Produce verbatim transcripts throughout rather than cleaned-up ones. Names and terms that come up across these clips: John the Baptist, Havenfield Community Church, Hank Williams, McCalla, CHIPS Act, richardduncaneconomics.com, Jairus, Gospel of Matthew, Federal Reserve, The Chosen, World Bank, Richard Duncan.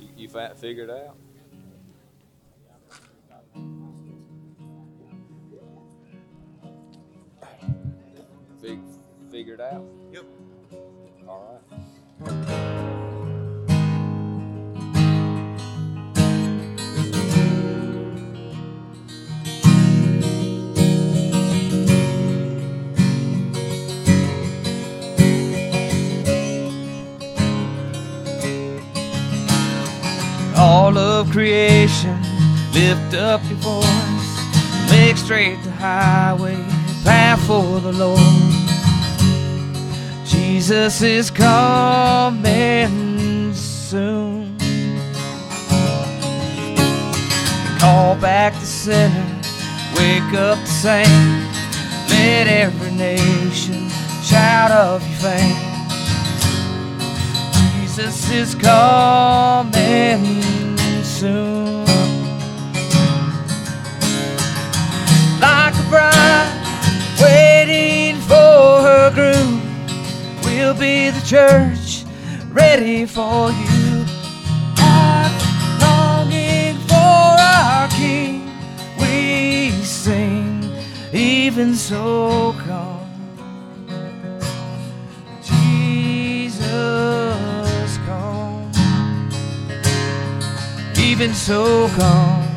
You, you figured out? Fig, figured out? Yep. All right. All of creation, lift up your voice, make straight the highway, path for the Lord. Jesus is coming soon. Call back the sinner, wake up the saint, let every nation shout of your fame. Jesus is coming soon. Like a bride waiting for her groom, we'll be the church ready for you. I'm longing for our King, we sing, even so come, Jesus. Even so gone,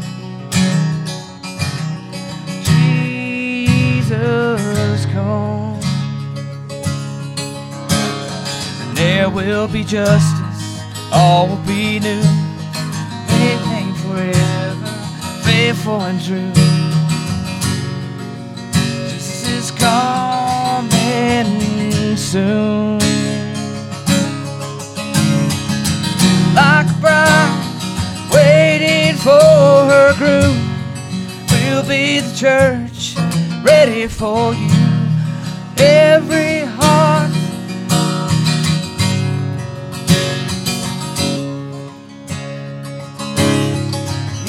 Jesus come. And there will be justice, all will be new. Everything forever, faithful and true. Jesus is coming soon. Like a bride waiting for her groom, we'll be the church ready for you. Every heart,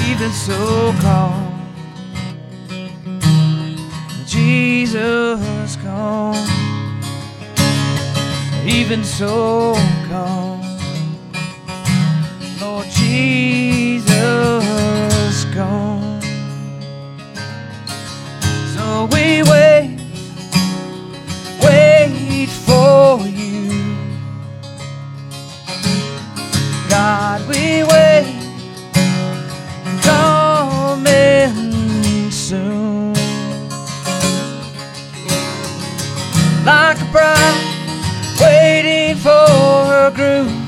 even so calm, Jesus come, even so calm. Lord Jesus, come. So we wait, wait for you. God, we wait, coming soon. Like a bride waiting for her groom,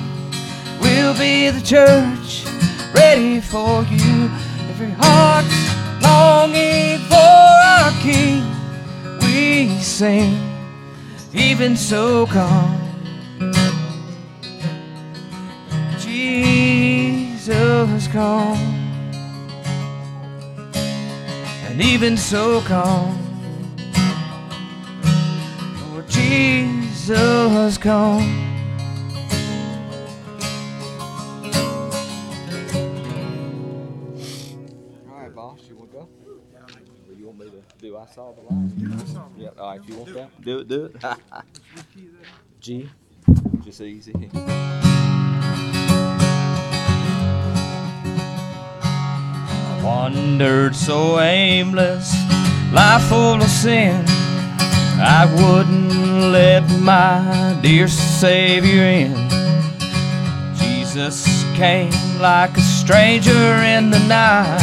we'll be the church ready for you. Every heart longing for our King, we sing, even so come, Jesus come, and even so come, Lord Jesus come. Do I saw the light? Yeah, I saw the light. Yeah, all right, if you want that, do it, do it. G, just easy. I wandered so aimless, life full of sin. I wouldn't let my dear Savior in. Jesus came like a stranger in the night.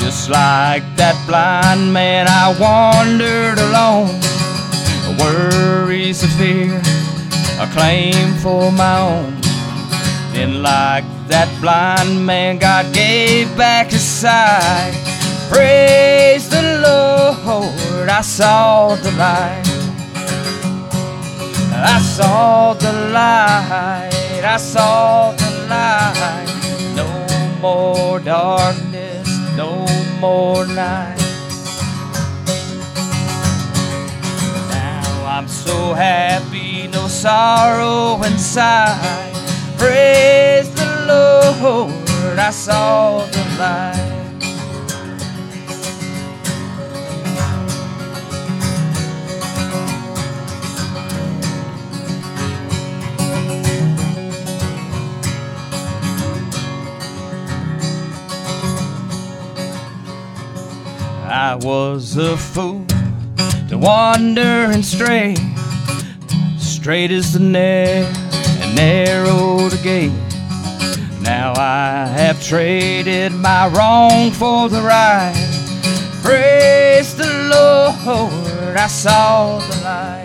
Just like that blind man, I wandered alone. Worries of fear, a claim for my own. Then like that blind man, God gave back his sight. Praise the Lord, I saw the light. I saw the light, I saw the light. No more darkness, no more night. Now I'm so happy, no sorrow inside. Praise the Lord, I saw the light. I was a fool to wander and stray. Straight is the net and narrow the gate. Now I have traded my wrong for the right. Praise the Lord, I saw the light.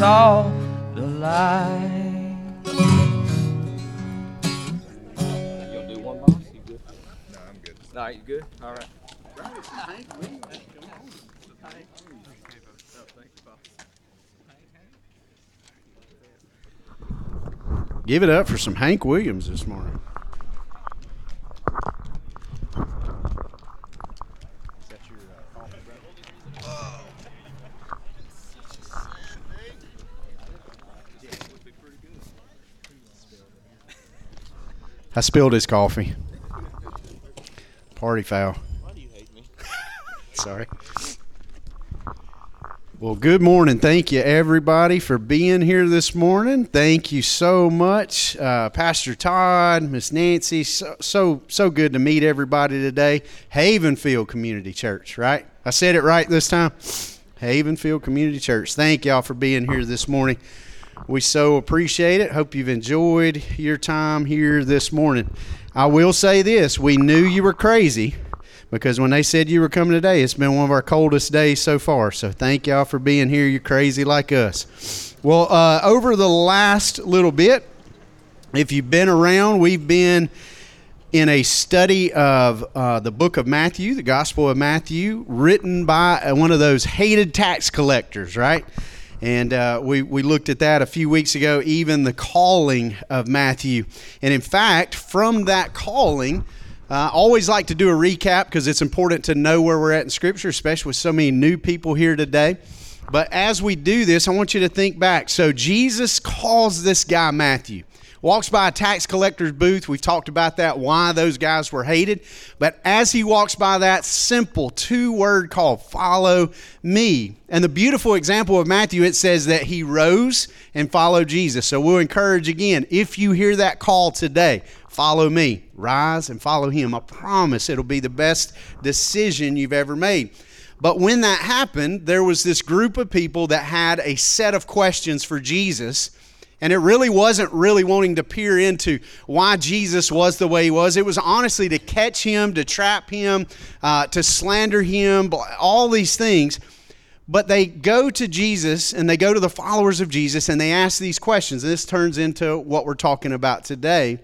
Saw the light. Y'all do one box? You good? No, I'm good. No, you good? All right. Give it up for some Hank Williams this morning. I spilled his coffee. Party foul. Why do you hate me? Sorry. Well, good morning. Thank you, everybody, for being here this morning. Thank you so much, uh, Pastor Todd, Miss Nancy. So, so, so good to meet everybody today. Havenfield Community Church, right? I said it right this time. Havenfield Community Church. Thank y'all for being here this morning. We so appreciate it. Hope you've enjoyed your time here this morning. I will say this. We knew you were crazy because when they said you were coming today, it's been one of our coldest days so far. So thank y'all for being here. You're crazy like us. Well, uh, over the last little bit, if you've been around, we've been in a study of uh, the book of Matthew, the Gospel of Matthew, written by one of those hated tax collectors, right? And uh, we, we looked at that a few weeks ago, even the calling of Matthew. And in fact, from that calling, I uh, always like to do a recap because it's important to know where we're at in Scripture, especially with so many new people here today. But as we do this, I want you to think back. So Jesus calls this guy Matthew. Walks by a tax collector's booth. We've talked about that, why those guys were hated. But as he walks by that simple two-word call, follow me. And the beautiful example of Matthew, it says that he rose and followed Jesus. So we'll encourage again, if you hear that call today, follow me. Rise and follow him. I promise it'll be the best decision you've ever made. But when that happened, there was this group of people that had a set of questions for Jesus. And it really wasn't really wanting to peer into why Jesus was the way he was. It was honestly to catch him, to trap him, uh, to slander him, all these things. But they go to Jesus and they go to the followers of Jesus and they ask these questions. And this turns into what we're talking about today.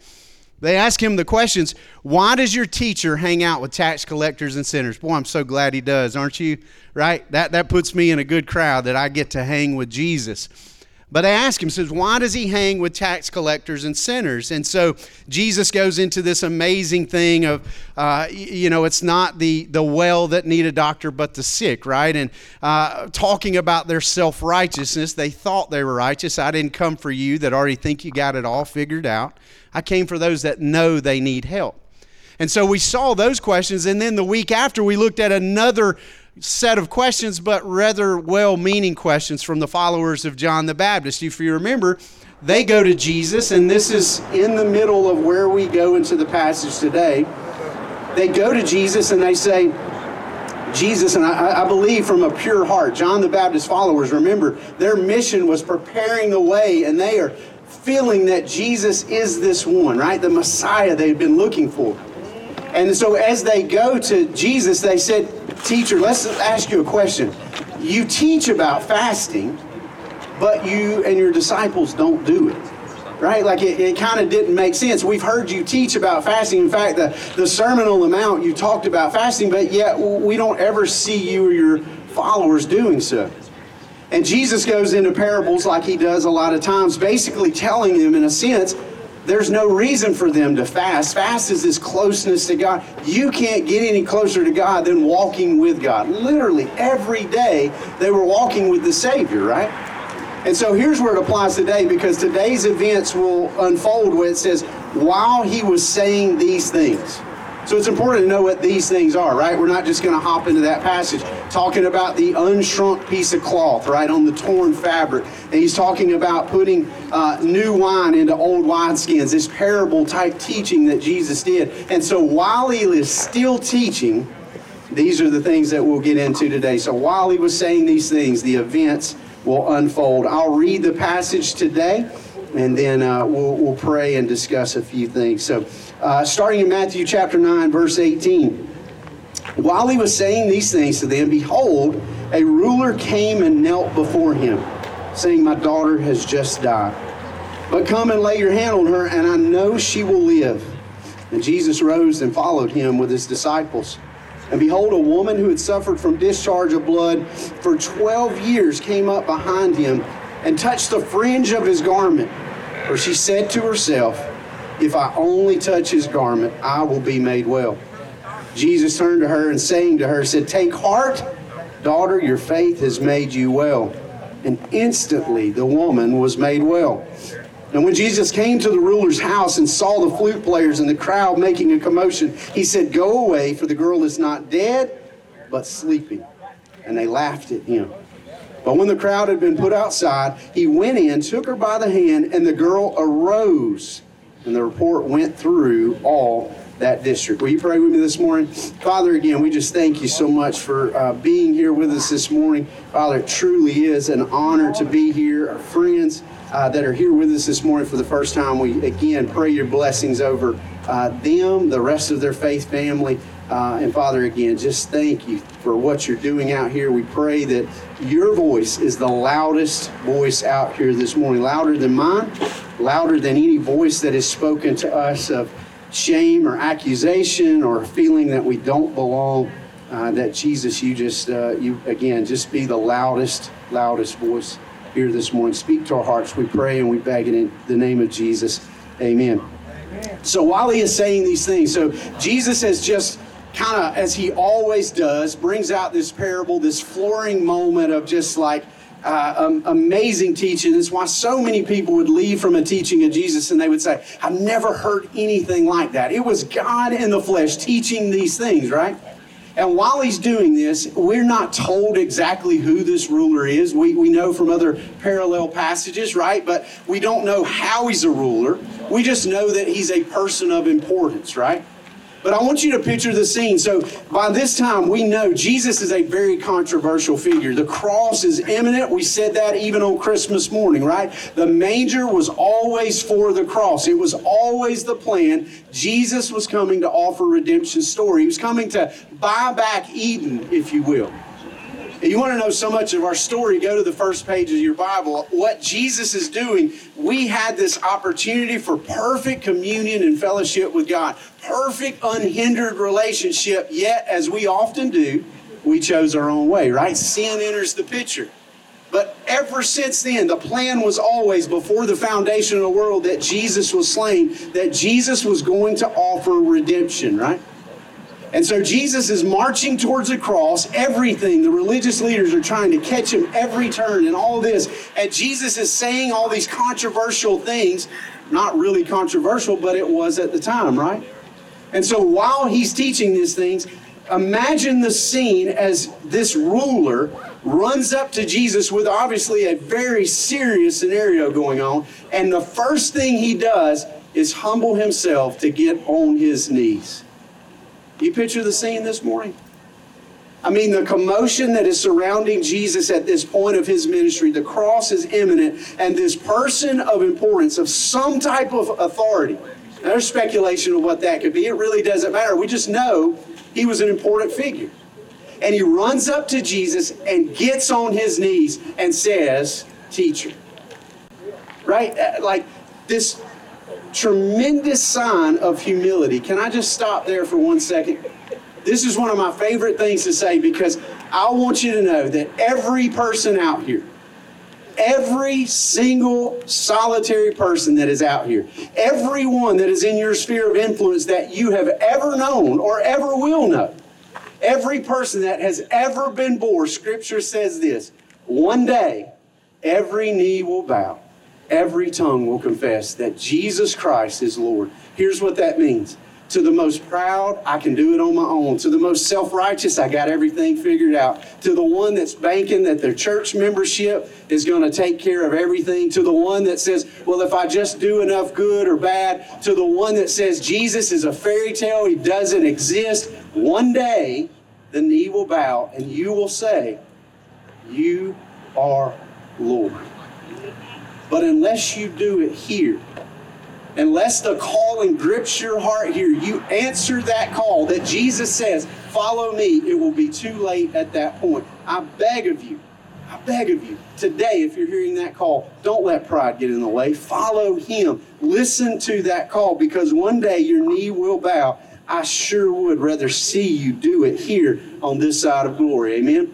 They ask him the questions, why does your teacher hang out with tax collectors and sinners? Boy, I'm so glad he does, aren't you? Right? That, that puts me in a good crowd that I get to hang with Jesus. But I ask him, says, why does he hang with tax collectors and sinners? And so Jesus goes into this amazing thing of, uh, you know, it's not the, the well that need a doctor, but the sick, right? And uh, talking about their self-righteousness, they thought they were righteous. I didn't come for you that already think you got it all figured out. I came for those that know they need help. And so we saw those questions, and then the week after we looked at another set of questions, but rather well-meaning questions from the followers of John the Baptist. If you remember, they go to Jesus, and this is in the middle of where we go into the passage today. They go to Jesus and they say, Jesus, and I, I believe from a pure heart, John the Baptist followers, remember, their mission was preparing the way, and they are feeling that Jesus is this one, right? The Messiah they've been looking for. And so as they go to Jesus, they said, "Teacher, let's ask you a question. You teach about fasting, but you and your disciples don't do it." Right? Like it, it kind of didn't make sense. We've heard you teach about fasting. In fact, the, the Sermon on the Mount, you talked about fasting, but yet we don't ever see you or your followers doing so. And Jesus goes into parables like he does a lot of times, basically telling them, in a sense, there's no reason for them to fast. Fast is this closeness to God. You can't get any closer to God than walking with God. Literally every day they were walking with the Savior, right? And so here's where it applies today, because today's events will unfold where it says, while he was saying these things. So it's important to know what these things are, right? We're not just going to hop into that passage talking about the unshrunk piece of cloth, right, on the torn fabric. And he's talking about putting uh, new wine into old wineskins, this parable type teaching that Jesus did. And so while he is still teaching, these are the things that we'll get into today. So while he was saying these things, the events will unfold. I'll read the passage today, and then uh, we'll, we'll pray and discuss a few things. So uh, starting in Matthew chapter nine, verse eighteen. While he was saying these things to them, behold, a ruler came and knelt before him, saying, "My daughter has just died, but come and lay your hand on her, and I know she will live." And Jesus rose and followed him with his disciples. And behold, a woman who had suffered from discharge of blood for twelve years came up behind him and touched the fringe of his garment. For she said to herself, "If I only touch his garment, I will be made well." Jesus turned to her and saying to her, said, "Take heart, daughter, your faith has made you well." And instantly the woman was made well. And when Jesus came to the ruler's house and saw the flute players and the crowd making a commotion, he said, "Go away, for the girl is not dead, but sleeping." And they laughed at him. But when the crowd had been put outside, he went in, took her by the hand, and the girl arose. And the report went through all that district. Will you pray with me this morning? Father, again, we just thank you so much for uh, being here with us this morning. Father, it truly is an honor to be here. Our friends Uh, that are here with us this morning for the first time, we again pray your blessings over uh, them, the rest of their faith family. Uh, and Father, again, just thank you for what you're doing out here. We pray that your voice is the loudest voice out here this morning, louder than mine, louder than any voice that is spoken to us of shame or accusation or feeling that we don't belong, uh, that Jesus, you just, uh, you again, just be the loudest, loudest voice here this morning. Speak to our hearts, we pray, and we beg it in the name of Jesus. Amen. Amen. So while he is saying these things, so Jesus has just kind of, as he always does, brings out this parable, this flooring moment of just like uh, um, amazing teaching. It's why so many people would leave from a teaching of Jesus and they would say, "I've never heard anything like that." It was God in the flesh teaching these things, right? And while he's doing this, we're not told exactly who this ruler is. We we know from other parallel passages, right? But we don't know how he's a ruler. We just know that he's a person of importance, right? But I want you to picture the scene. So by this time, we know Jesus is a very controversial figure. The cross is imminent. We said that even on Christmas morning, right? The manger was always for the cross. It was always the plan. Jesus was coming to offer redemption story. He was coming to buy back Eden, if you will. You want to know so much of our story, go to the first page of your Bible. What Jesus is doing, we had this opportunity for perfect communion and fellowship with God. Perfect, unhindered relationship, yet, as we often do, we chose our own way, right? Sin enters the picture. But ever since then, the plan was always, before the foundation of the world, that Jesus was slain, that Jesus was going to offer redemption, right? And so Jesus is marching towards the cross, everything. The religious leaders are trying to catch him every turn and all this. And Jesus is saying all these controversial things, not really controversial, but it was at the time, right? And so while he's teaching these things, imagine the scene as this ruler runs up to Jesus with obviously a very serious scenario going on. And the first thing he does is humble himself to get on his knees. You picture the scene this morning? I mean, the commotion that is surrounding Jesus at this point of his ministry, the cross is imminent, and this person of importance, of some type of authority, there's speculation of what that could be. It really doesn't matter. We just know he was an important figure. And he runs up to Jesus and gets on his knees and says, "Teacher." Right? Like this tremendous sign of humility. Can I just stop there for one second? This is one of my favorite things to say, because I want you to know that every person out here, every single solitary person that is out here, everyone that is in your sphere of influence that you have ever known or ever will know, every person that has ever been born, Scripture says this, one day every knee will bow, every tongue will confess that Jesus Christ is Lord. Here's what that means. To the most proud, I can do it on my own. To the most self-righteous, I got everything figured out. To the one that's banking that their church membership is going to take care of everything. To the one that says, well, if I just do enough good or bad. To the one that says Jesus is a fairy tale, he doesn't exist. One day, the knee will bow and you will say, "You are Lord." But unless you do it here, unless the calling grips your heart here, you answer that call that Jesus says, "Follow me," it will be too late at that point. I beg of you, I beg of you, today, if you're hearing that call, don't let pride get in the way. Follow him. Listen to that call, because one day your knee will bow. I sure would rather see you do it here on this side of glory. Amen?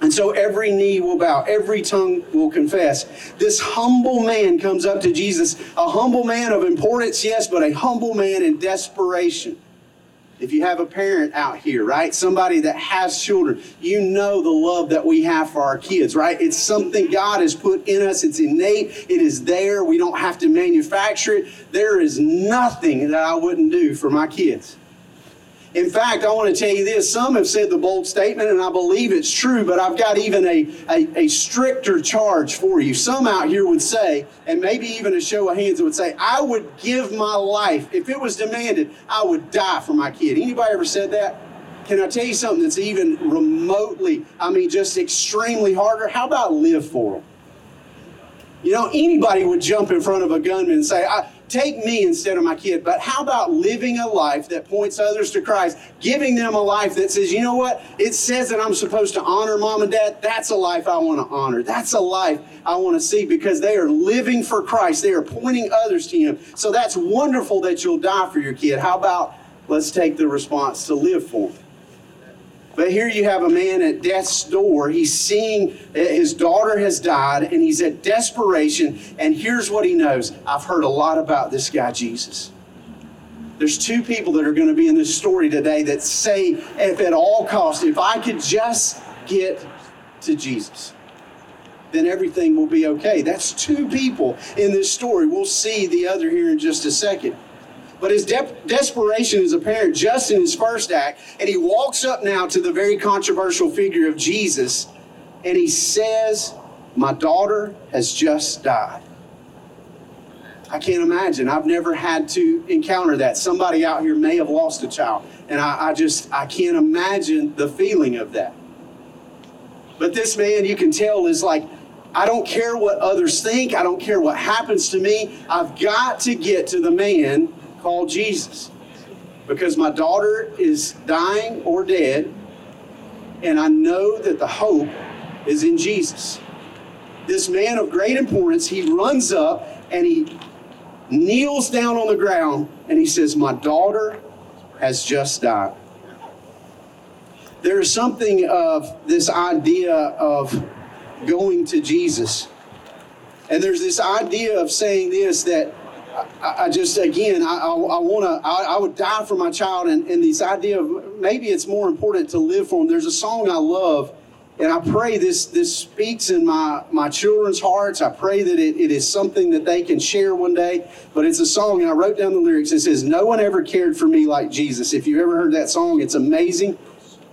And so every knee will bow, every tongue will confess. This humble man comes up to Jesus, a humble man of importance, yes, but a humble man in desperation. If you have a parent out here, right, somebody that has children, you know the love that we have for our kids, right? It's something God has put in us. It's innate. It is there. We don't have to manufacture it. There is nothing that I wouldn't do for my kids. In fact, I want to tell you this. Some have said the bold statement, and I believe it's true, but I've got even a, a, a stricter charge for you. Some out here would say, and maybe even a show of hands would say, I would give my life. If it was demanded, I would die for my kid. Anybody ever said that? Can I tell you something that's even remotely, I mean, just extremely harder? How about live for them? You know, anybody would jump in front of a gunman and say, I... take me instead of my kid. But how about living a life that points others to Christ, giving them a life that says, you know what? It says that I'm supposed to honor mom and dad. That's a life I want to honor. That's a life I want to see, because they are living for Christ. They are pointing others to him. So that's wonderful that you'll die for your kid. How about let's take the response to live for him? But here you have a man at death's door. He's seeing his daughter has died, and he's at desperation. And here's what he knows. I've heard a lot about this guy, Jesus. There's two people that are going to be in this story today that say, if at all costs, if I could just get to Jesus, then everything will be okay. That's two people in this story. We'll see the other here in just a second. But his de- desperation is apparent just in his first act. And he walks up now to the very controversial figure of Jesus. And he says, my daughter has just died. I can't imagine. I've never had to encounter that. Somebody out here may have lost a child. And I, I just, I can't imagine the feeling of that. But this man, you can tell, is like, I don't care what others think. I don't care what happens to me. I've got to get to the man called Jesus, because my daughter is dying or dead, and I know that the hope is in Jesus. This man of great importance, he runs up and he kneels down on the ground and he says, my daughter has just died. There is something of this idea of going to Jesus, and there's this idea of saying this, that I, I just, again, I, I, I want to, I, I would die for my child, and, and this idea of maybe it's more important to live for him. There's a song I love, and I pray this this speaks in my, my children's hearts. I pray that it, it is something that they can share one day, but it's a song, and I wrote down the lyrics. It says, no one ever cared for me like Jesus. If you ever heard that song, it's amazing.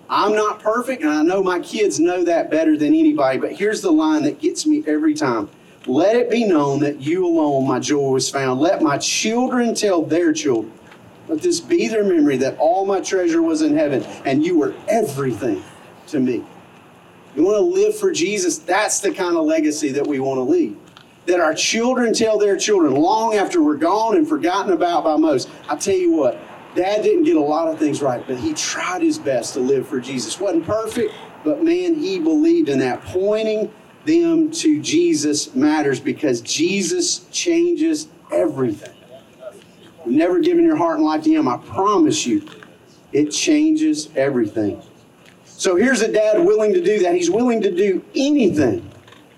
I'm not perfect, and I know my kids know that better than anybody, but here's the line that gets me every time. Let it be known that you alone, my joy was found. Let my children tell their children Let this be their memory, that all my treasure was in heaven and you were everything to me. You want to live for Jesus? That's the kind of legacy that we want to leave. That our children tell their children long after we're gone and forgotten about by most. I tell you what, Dad didn't get a lot of things right, but he tried his best to live for Jesus. Wasn't perfect, but man, he believed in that. Pointing them to Jesus matters because Jesus changes everything. If you've never given your heart and life to him, I promise you, it changes everything. So here's a dad willing to do that. He's willing to do anything.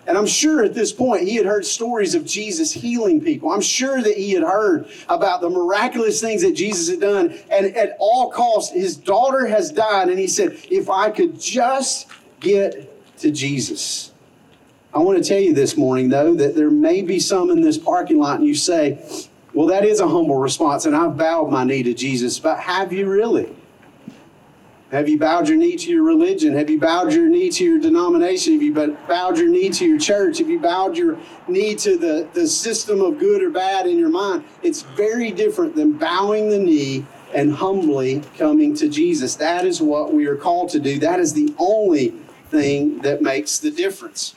And I'm sure at this point he had heard stories of Jesus healing people. I'm sure that he had heard about the miraculous things that Jesus had done. And at all costs, his daughter has died. And he said, if I could just get to Jesus. I want to tell you this morning, though, that there may be some in this parking lot and you say, well, that is a humble response. And I've bowed my knee to Jesus. But have you really? Have you bowed your knee to your religion? Have you bowed your knee to your denomination? Have you bowed your knee to your church? Have you bowed your knee to the, the system of good or bad in your mind? It's very different than bowing the knee and humbly coming to Jesus. That is what we are called to do. That is the only thing that makes the difference.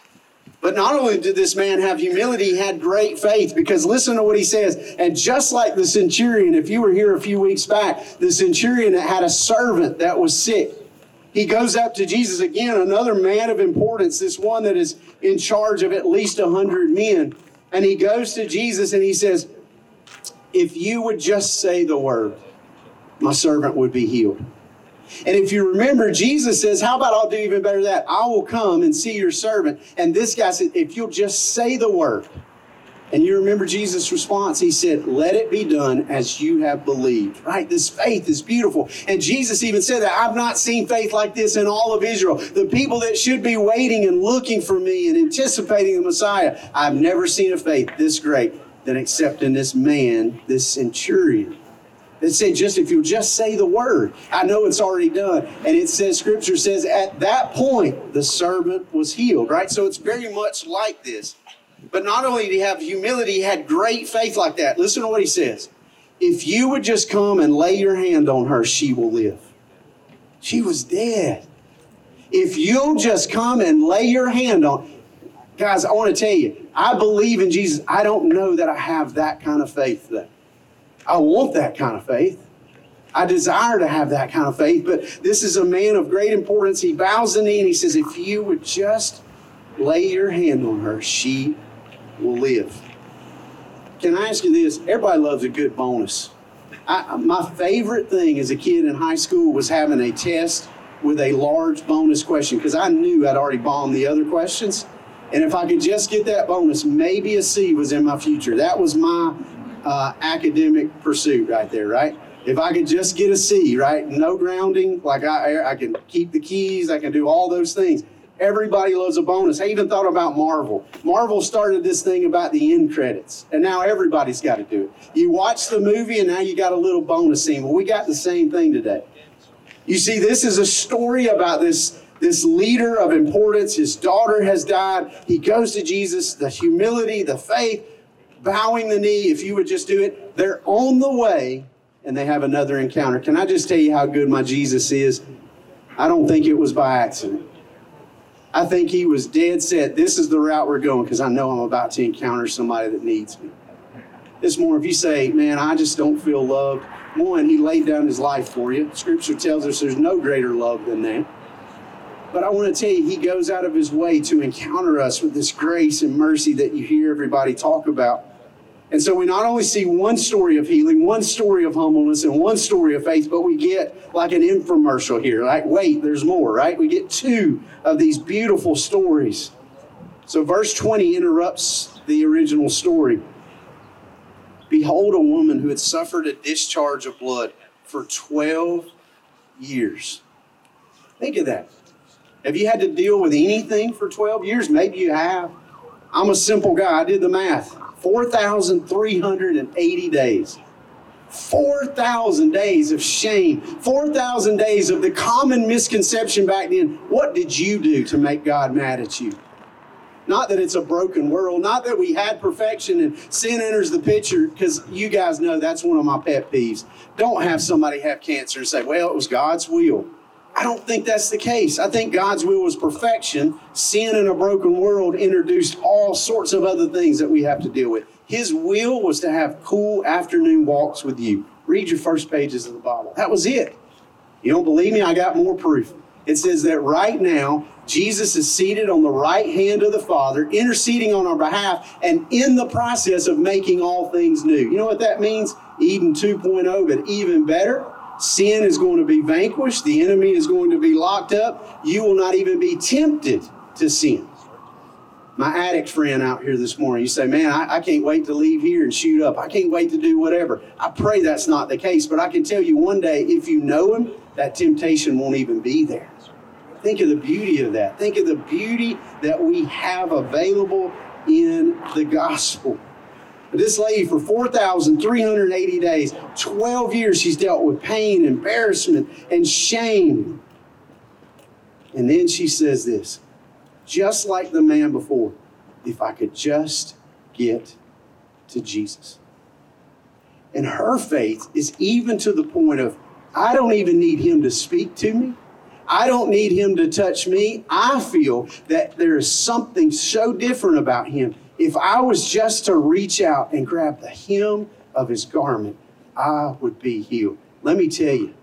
But not only did this man have humility, he had great faith, because listen to what he says. And just like the centurion, if you were here a few weeks back, the centurion had a servant that was sick. He goes up to Jesus again, another man of importance, this one that is in charge of at least one hundred men. And he goes to Jesus and he says, if you would just say the word, my servant would be healed. And if you remember, Jesus says, how about I'll do even better than that? I will come and see your servant. And this guy said, if you'll just say the word. And you remember Jesus' response. He said, let it be done as you have believed. Right? This faith is beautiful. And Jesus even said that I've not seen faith like this in all of Israel. The people that should be waiting and looking for me and anticipating the Messiah. I've never seen a faith this great than except in this man, this centurion. It said, just if you'll just say the word, I know it's already done. And it says, scripture says, at that point, the servant was healed, right? So it's very much like this. But not only did he have humility, he had great faith like that. Listen to what he says. If you would just come and lay your hand on her, she will live. She was dead. If you'll just come and lay your hand on. Guys, I want to tell you, I believe in Jesus. I don't know that I have that kind of faith though. I want that kind of faith. I desire to have that kind of faith, but this is a man of great importance. He bows the knee and he says, if you would just lay your hand on her, she will live. Can I ask you this? Everybody loves a good bonus. I, my favorite thing as a kid in high school was having a test with a large bonus question, because I knew I'd already bombed the other questions. And if I could just get that bonus, maybe a C was in my future. That was my Uh, academic pursuit right there, right? If I could just get a C, right? No grounding, like I, I can keep the keys, I can do all those things. Everybody loves a bonus. I even thought about Marvel. Marvel started this thing about the end credits, and now everybody's got to do it. You watch the movie, and now you got a little bonus scene. Well, we got the same thing today. You see, this is a story about this This leader of importance. His daughter has died. He goes to Jesus, the humility, the faith, bowing the knee, if you would just do it. They're on the way, and they have another encounter. Can I just tell you how good my Jesus is? I don't think it was by accident. I think he was dead set. This is the route we're going, because I know I'm about to encounter somebody that needs me. This morning, if you say, man, I just don't feel loved, one, he laid down his life for you. Scripture tells us there's no greater love than that. But I want to tell you, he goes out of his way to encounter us with this grace and mercy that you hear everybody talk about. And so we not only see one story of healing, one story of humbleness, and one story of faith, but we get like an infomercial here. Like, wait, there's more, right? We get two of these beautiful stories. So verse twenty interrupts the original story. Behold, a woman who had suffered a discharge of blood for twelve years. Think of that. Have you had to deal with anything for twelve years? Maybe you have. I'm a simple guy. I did the math. four thousand three hundred eighty days. four thousand days of shame. four thousand days of the common misconception back then. What did you do to make God mad at you? Not that it's a broken world, not that we had perfection and sin enters the picture, because you guys know that's one of my pet peeves. Don't have somebody have cancer and say, well, it was God's will. I don't think that's the case. I think God's will was perfection. Sin in a broken world introduced all sorts of other things that we have to deal with. His will was to have cool afternoon walks with you. Read your first pages of the Bible. That was it. You don't believe me? I got more proof. It says that right now, Jesus is seated on the right hand of the Father, interceding on our behalf, and in the process of making all things new. You know what that means? Eden two point oh, but even better. Sin is going to be vanquished. The enemy is going to be locked up. You will not even be tempted to sin. My addict friend out here this morning, you say, man, I, I can't wait to leave here and shoot up. I can't wait to do whatever. I pray that's not the case, but I can tell you one day, if you know him, that temptation won't even be there. Think of the beauty of that. Think of the beauty that we have available in the gospel. This lady, for four thousand three hundred eighty days, twelve years, she's dealt with pain, embarrassment, and shame. And then she says this, just like the man before, if I could just get to Jesus. And her faith is even to the point of, I don't even need him to speak to me. I don't need him to touch me. I feel that there is something so different about him. If I was just to reach out and grab the hem of his garment, I would be healed. Let me tell you,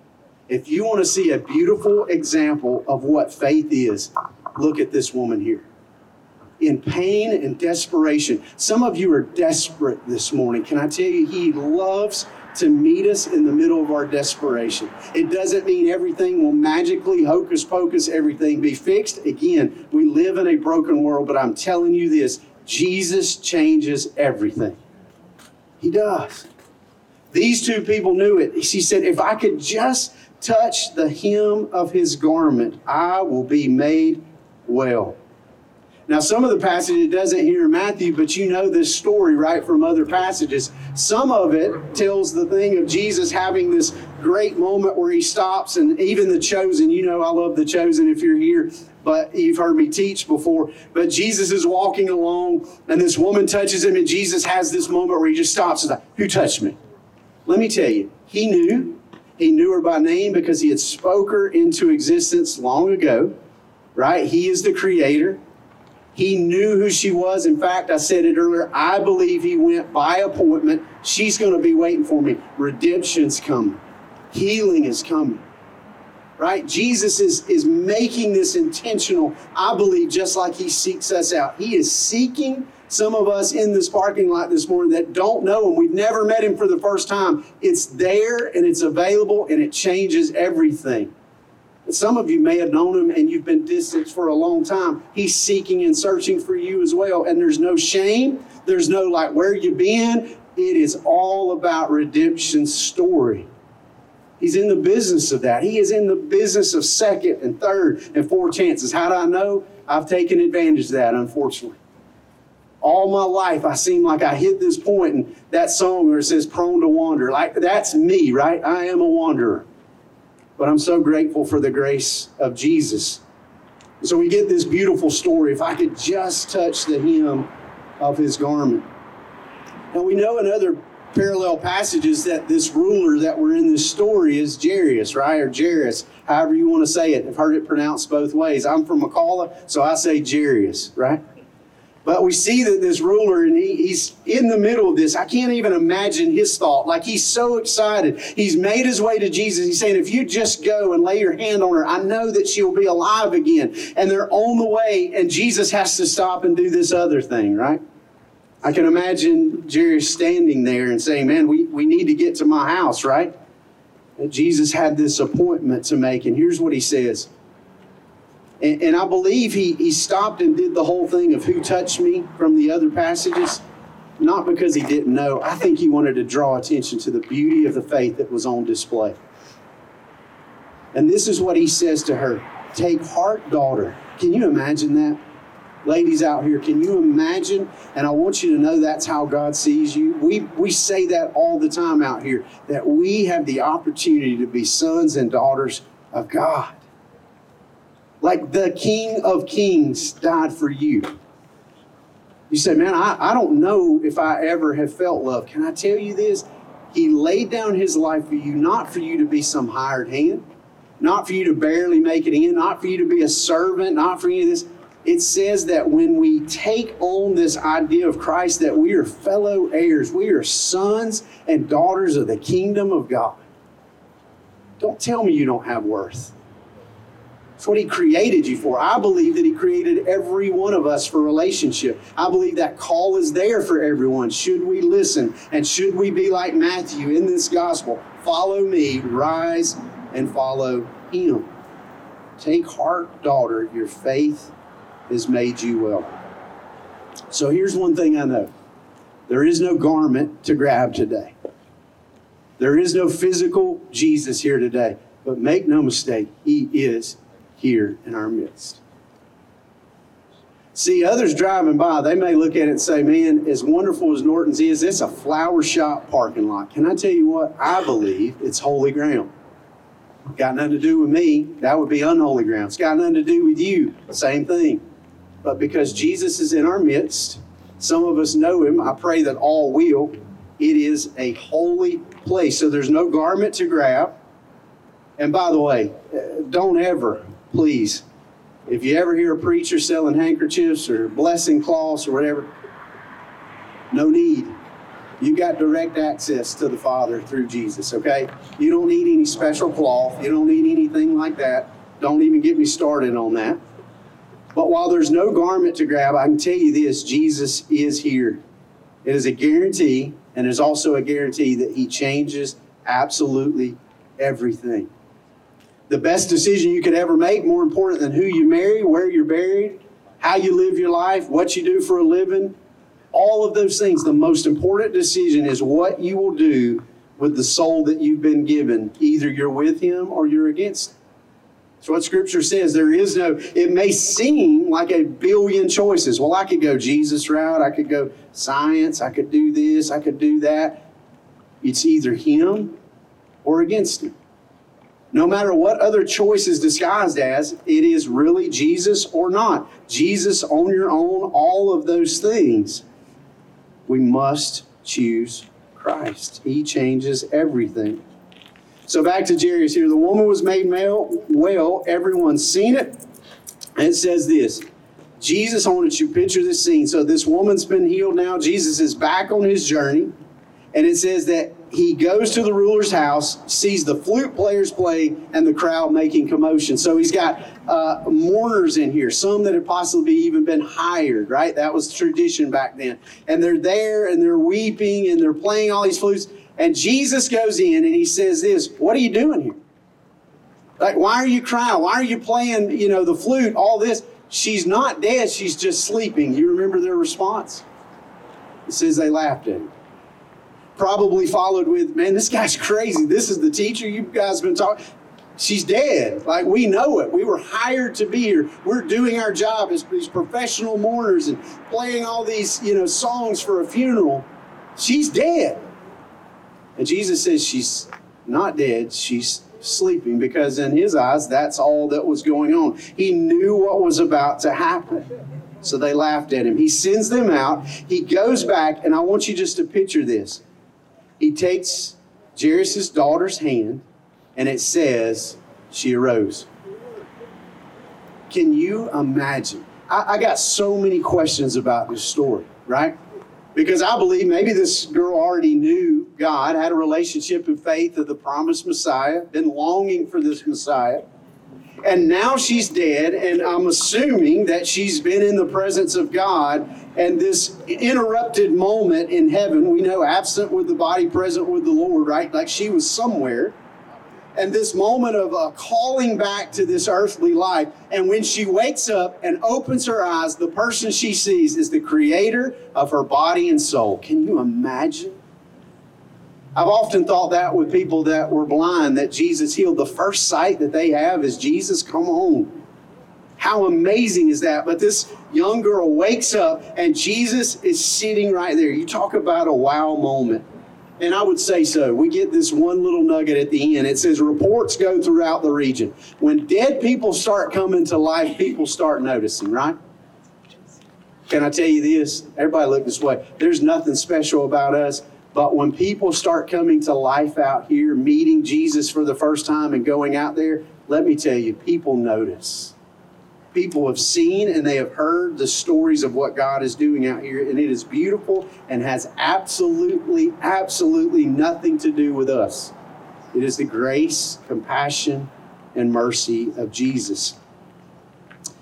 if you want to see a beautiful example of what faith is, look at this woman here. In pain and desperation. Some of you are desperate this morning. Can I tell you, he loves to meet us in the middle of our desperation. It doesn't mean everything will magically, hocus pocus, everything be fixed. Again, we live in a broken world, but I'm telling you this, Jesus changes everything. He does. These two people knew it. She said, if I could just touch the hem of his garment, I will be made well. Now, some of the passage it doesn't hear in Matthew, but you know this story, right, from other passages. Some of it tells the thing of Jesus having this great moment where he stops, and even The Chosen, you know I love The Chosen if you're here, but you've heard me teach before. But Jesus is walking along, and this woman touches him, and Jesus has this moment where he just stops and is like, who touched me? Let me tell you, he knew. He knew her by name because he had spoke her into existence long ago, right? He is the creator. He knew who she was. In fact, I said it earlier, I believe he went by appointment. She's going to be waiting for me. Redemption's coming. Healing is coming, right? Jesus is, is making this intentional, I believe, just like he seeks us out. He is seeking some of us in this parking lot this morning that don't know him. We've never met him for the first time. It's there and it's available and it changes everything. Some of you may have known him and you've been distant for a long time. He's seeking and searching for you as well. And there's no shame. There's no like, where you been? It is all about redemption's story. He's in the business of that. He is in the business of second and third and fourth chances. How do I know? I've taken advantage of that, unfortunately. All my life, I seem like I hit this point in that song where it says prone to wander. Like, that's me, right? I am a wanderer. But I'm so grateful for the grace of Jesus. And so we get this beautiful story. If I could just touch the hem of his garment. Now we know in other parallel passages that this ruler that we're in this story is Jairus, right? Or Jairus, however you want to say it. I've heard it pronounced both ways. I'm from McCalla, so I say Jairus, right? But we see that this ruler, and he, he's in the middle of this. I can't even imagine his thought. Like, he's so excited. He's made his way to Jesus. He's saying, if you just go and lay your hand on her, I know that she'll be alive again. And they're on the way, and Jesus has to stop and do this other thing, right? I can imagine Jairus standing there and saying, man, we, we need to get to my house, right? And Jesus had this appointment to make, and here's what he says. And, and I believe he, he stopped and did the whole thing of who touched me from the other passages, not because he didn't know. I think he wanted to draw attention to the beauty of the faith that was on display. And this is what he says to her, take heart, daughter. Can you imagine that? Ladies out here, can you imagine? And I want you to know that's how God sees you. We we say that all the time out here, that we have the opportunity to be sons and daughters of God. Like the King of Kings died for you. You say, man, I, I don't know if I ever have felt love. Can I tell you this? He laid down his life for you, not for you to be some hired hand, not for you to barely make it in, not for you to be a servant, not for any of this. It says that when we take on this idea of Christ, that we are fellow heirs, we are sons and daughters of the kingdom of God. Don't tell me you don't have worth. It's what he created you for. I believe that he created every one of us for relationship. I believe that call is there for everyone. Should we listen? And should we be like Matthew in this gospel? Follow me, rise and follow him. Take heart, daughter, your faith has made you well. So here's one thing I know. There is no garment to grab today. There is no physical Jesus here today. But make no mistake, he is here in our midst. See, others driving by, they may look at it and say, man, as wonderful as Norton's is, it's a flower shop parking lot. Can I tell you what? I believe it's holy ground. Got nothing to do with me. That would be unholy ground. It's got nothing to do with you. Same thing. But because Jesus is in our midst, some of us know him. I pray that all will. It is a holy place. So there's no garment to grab. And by the way, don't ever, please, if you ever hear a preacher selling handkerchiefs or blessing cloths or whatever, no need. You got direct access to the Father through Jesus, okay? You don't need any special cloth. You don't need anything like that. Don't even get me started on that. But while there's no garment to grab, I can tell you this, Jesus is here. It is a guarantee, and it's also a guarantee that he changes absolutely everything. The best decision you could ever make, more important than who you marry, where you're buried, how you live your life, what you do for a living, all of those things, the most important decision is what you will do with the soul that you've been given. Either you're with him or you're against him. It's what Scripture says. There is no, it may seem like a billion choices. Well, I could go Jesus route. I could go science. I could do this. I could do that. It's either him or against him. No matter what other choice is disguised as, it is really Jesus or not. Jesus on your own, all of those things. We must choose Christ. He changes everything. So back to Jairus here. The woman was made male, well, everyone's seen it. And it says this, Jesus, I want you to picture this scene. So this woman's been healed now. Jesus is back on his journey. And it says that he goes to the ruler's house, sees the flute players playing, and the crowd making commotion. So he's got uh, mourners in here, some that had possibly even been hired, right? That was tradition back then. And they're there, and they're weeping, and they're playing all these flutes. And Jesus goes in, and he says this, what are you doing here? Like, why are you crying? Why are you playing, you know, the flute, all this? She's not dead. She's just sleeping. You remember their response? It says they laughed at him. Probably followed with, man, this guy's crazy. This is the teacher you guys have been talking. She's dead. Like, we know it. We were hired to be here. We're doing our job as these professional mourners and playing all these, you know, songs for a funeral. She's dead. And Jesus says she's not dead. She's sleeping, because in his eyes, that's all that was going on. He knew what was about to happen. So they laughed at him. He sends them out. He goes back, and I want you just to picture this. He takes Jairus' daughter's hand, and it says she arose. Can you imagine? I, I got so many questions about this story, right? Because I believe maybe this girl already knew God, had a relationship in faith of the promised Messiah, been longing for this Messiah. And now she's dead, and I'm assuming that she's been in the presence of God, and this interrupted moment in heaven, we know absent with the body, present with the Lord, right? Like she was somewhere. And this moment of uh, calling back to this earthly life, and when she wakes up and opens her eyes, the person she sees is the creator of her body and soul. Can you imagine? I've often thought that with people that were blind, that Jesus healed. The first sight that they have is Jesus, come on. How amazing is that? But this young girl wakes up and Jesus is sitting right there. You talk about a wow moment. And I would say so. We get this one little nugget at the end. It says reports go throughout the region. When dead people start coming to life, people start noticing, right? And I tell you this, everybody look this way. There's nothing special about us, but when people start coming to life out here, meeting Jesus for the first time and going out there, let me tell you, people notice. People have seen and they have heard the stories of what God is doing out here, and it is beautiful and has absolutely, absolutely nothing to do with us. It is the grace, compassion, and mercy of Jesus.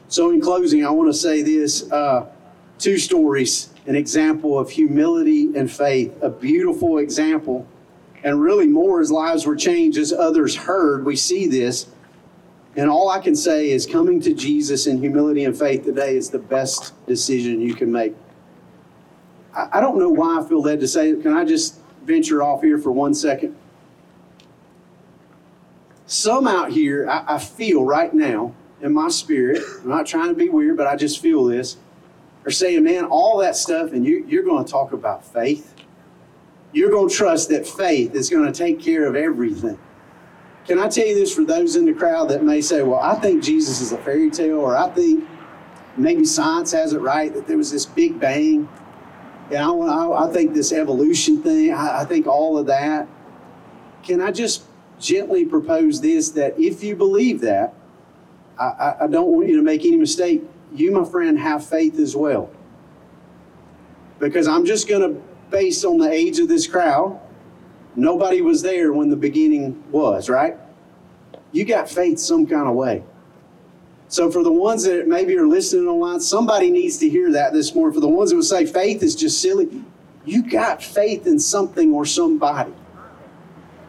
So in closing, I want to say this, uh, two stories, an example of humility and faith, a beautiful example. And really more as lives were changed, as others heard, we see this. And all I can say is coming to Jesus in humility and faith today is the best decision you can make. I, I don't know why I feel led to say it. Can I just venture off here for one second? Some out here, I, I feel right now in my spirit, I'm not trying to be weird, but I just feel this, are saying, man, all that stuff, and you, you're going to talk about faith. You're going to trust that faith is going to take care of everything. Can I tell you this for those in the crowd that may say, well, I think Jesus is a fairy tale, or I think maybe science has it right, that there was this big bang, and I, I, I think this evolution thing, I, I think all of that. Can I just gently propose this, that if you believe that, I, I, I don't want you to make any mistake. You, my friend, have faith as well. Because I'm just going to base on the age of this crowd. Nobody was there when the beginning was, right? You got faith some kind of way. So for the ones that maybe are listening online, somebody needs to hear that this morning. For the ones that would say faith is just silly, you got faith in something or somebody.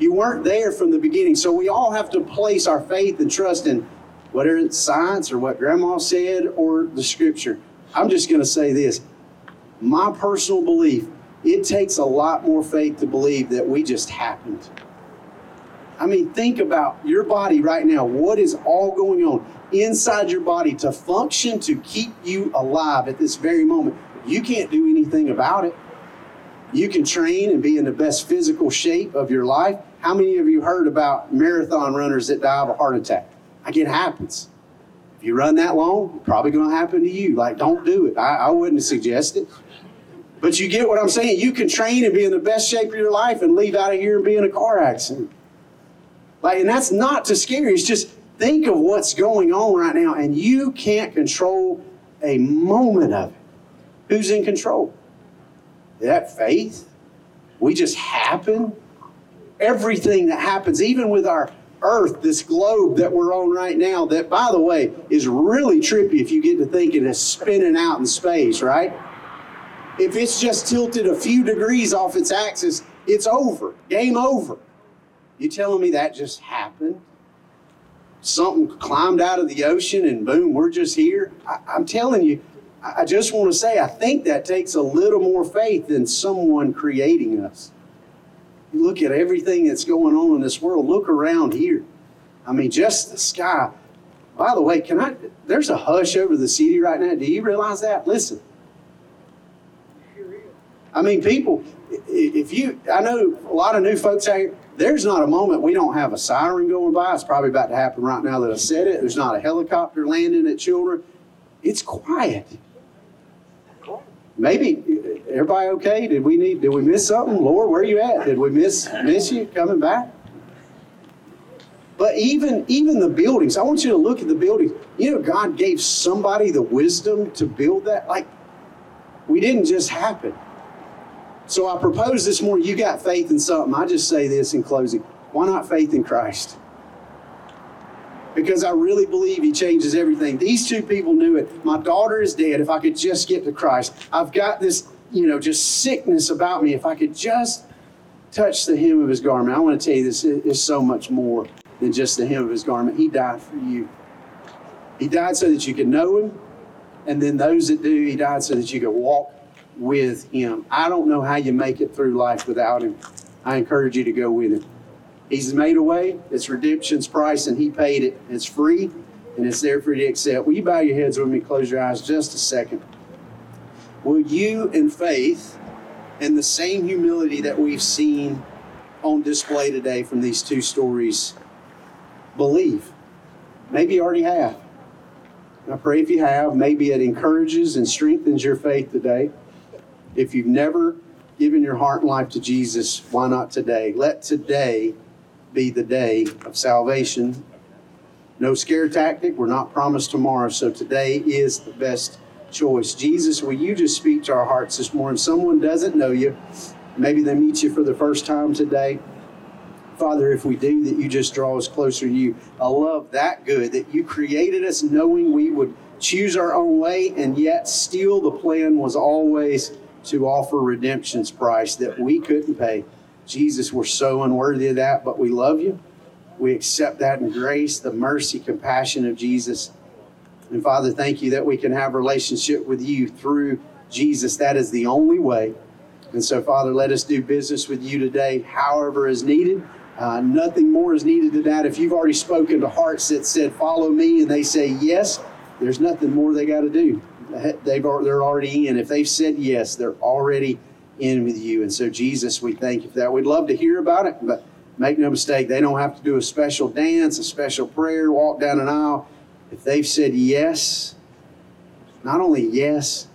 You weren't there from the beginning. So we all have to place our faith and trust in whether it's science or what grandma said or the scripture. I'm just going to say this. My personal belief, it takes a lot more faith to believe that we just happened. I mean, think about your body right now. What is all going on inside your body to function, to keep you alive at this very moment? You can't do anything about it. You can train and be in the best physical shape of your life. How many of you heard about marathon runners that die of a heart attack? Like, it happens. If you run that long, it's probably going to happen to you. Like, don't do it. I, I wouldn't suggest it. But you get what I'm saying. You can train and be in the best shape of your life and leave out of here and be in a car accident. Like, and that's not too scary. It's just think of what's going on right now, and you can't control a moment of it. Who's in control? That faith? We just happen? Everything that happens, even with our Earth, this globe that we're on right now, that, by the way, is really trippy if you get to thinking it's spinning out in space, right? If it's just tilted a few degrees off its axis, it's over. Game over. You telling me that just happened? Something climbed out of the ocean and boom, we're just here? I, I'm telling you, I just want to say, I think that takes a little more faith than someone creating us. You look at everything that's going on in this world. Look around here. I mean, just the sky. By the way, can I? There's a hush over the city right now. Do you realize that? Listen. I mean, people, if you, I know a lot of new folks out here, there's not a moment we don't have a siren going by. It's probably about to happen right now that I said it. There's not a helicopter landing at children. It's quiet. Maybe, everybody okay? Did we need, did we miss something? Lord, where are you at? Did we miss miss you coming back? But even, even the buildings, I want you to look at the buildings. You know, God gave somebody the wisdom to build that. Like, we didn't just happen. So I propose this morning, you got faith in something. I just say this in closing. Why not faith in Christ? Because I really believe he changes everything. These two people knew it. My daughter is dead. If I could just get to Christ. I've got this, you know, just sickness about me. If I could just touch the hem of his garment. I want to tell you this is so much more than just the hem of his garment. He died for you. He died so that you could know him. And then those that do, he died so that you could walk with him. I don't know how you make it through life without him. I encourage you to go with him. He's made a way. It's redemption's price, and he paid it. It's free, and it's there for you to accept. Will you bow your heads with me? Close your eyes just a second. Will you, in faith, and the same humility that we've seen on display today from these two stories, believe? Maybe you already have. I pray if you have, maybe it encourages and strengthens your faith today. If you've never given your heart and life to Jesus, why not today? Let today be the day of salvation. No scare tactic. We're not promised tomorrow, so today is the best choice. Jesus, will you just speak to our hearts this morning? Someone doesn't know you. Maybe they meet you for the first time today. Father, if we do, that you just draw us closer to you. I love that good, that you created us knowing we would choose our own way, and yet still the plan was always to offer redemption's price that we couldn't pay. Jesus, we're so unworthy of that, but we love you. We accept that in grace, the mercy, compassion of Jesus. And Father, thank you that we can have a relationship with you through Jesus. That is the only way. And so, Father, let us do business with you today, however is needed. Uh, nothing more is needed than that. If you've already spoken to hearts that said, follow me, and they say yes, there's nothing more they got to do. They've, they're already in. If they've said yes, they're already in with you. And so, Jesus, we thank you for that. We'd love to hear about it, but make no mistake, they don't have to do a special dance, a special prayer, walk down an aisle. If they've said yes, not only yes,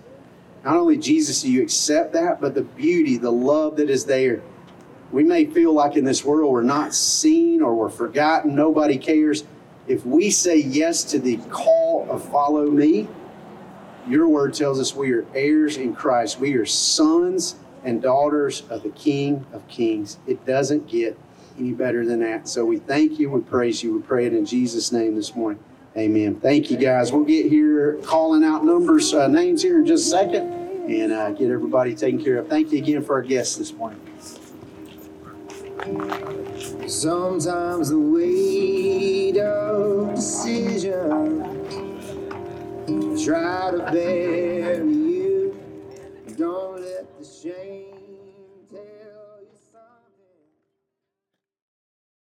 not only Jesus, do you accept that, but the beauty, the love that is there. We may feel like in this world we're not seen or we're forgotten, nobody cares. If we say yes to the call of follow me, your word tells us we are heirs in Christ. We are sons and daughters of the King of Kings. It doesn't get any better than that. So we thank you, we praise you, we pray it in Jesus' name this morning. Amen. Thank you, guys. We'll get here calling out numbers, uh, names here in just a second, and uh, get everybody taken care of. Thank you again for our guests this morning. Sometimes the weight of decision try to bear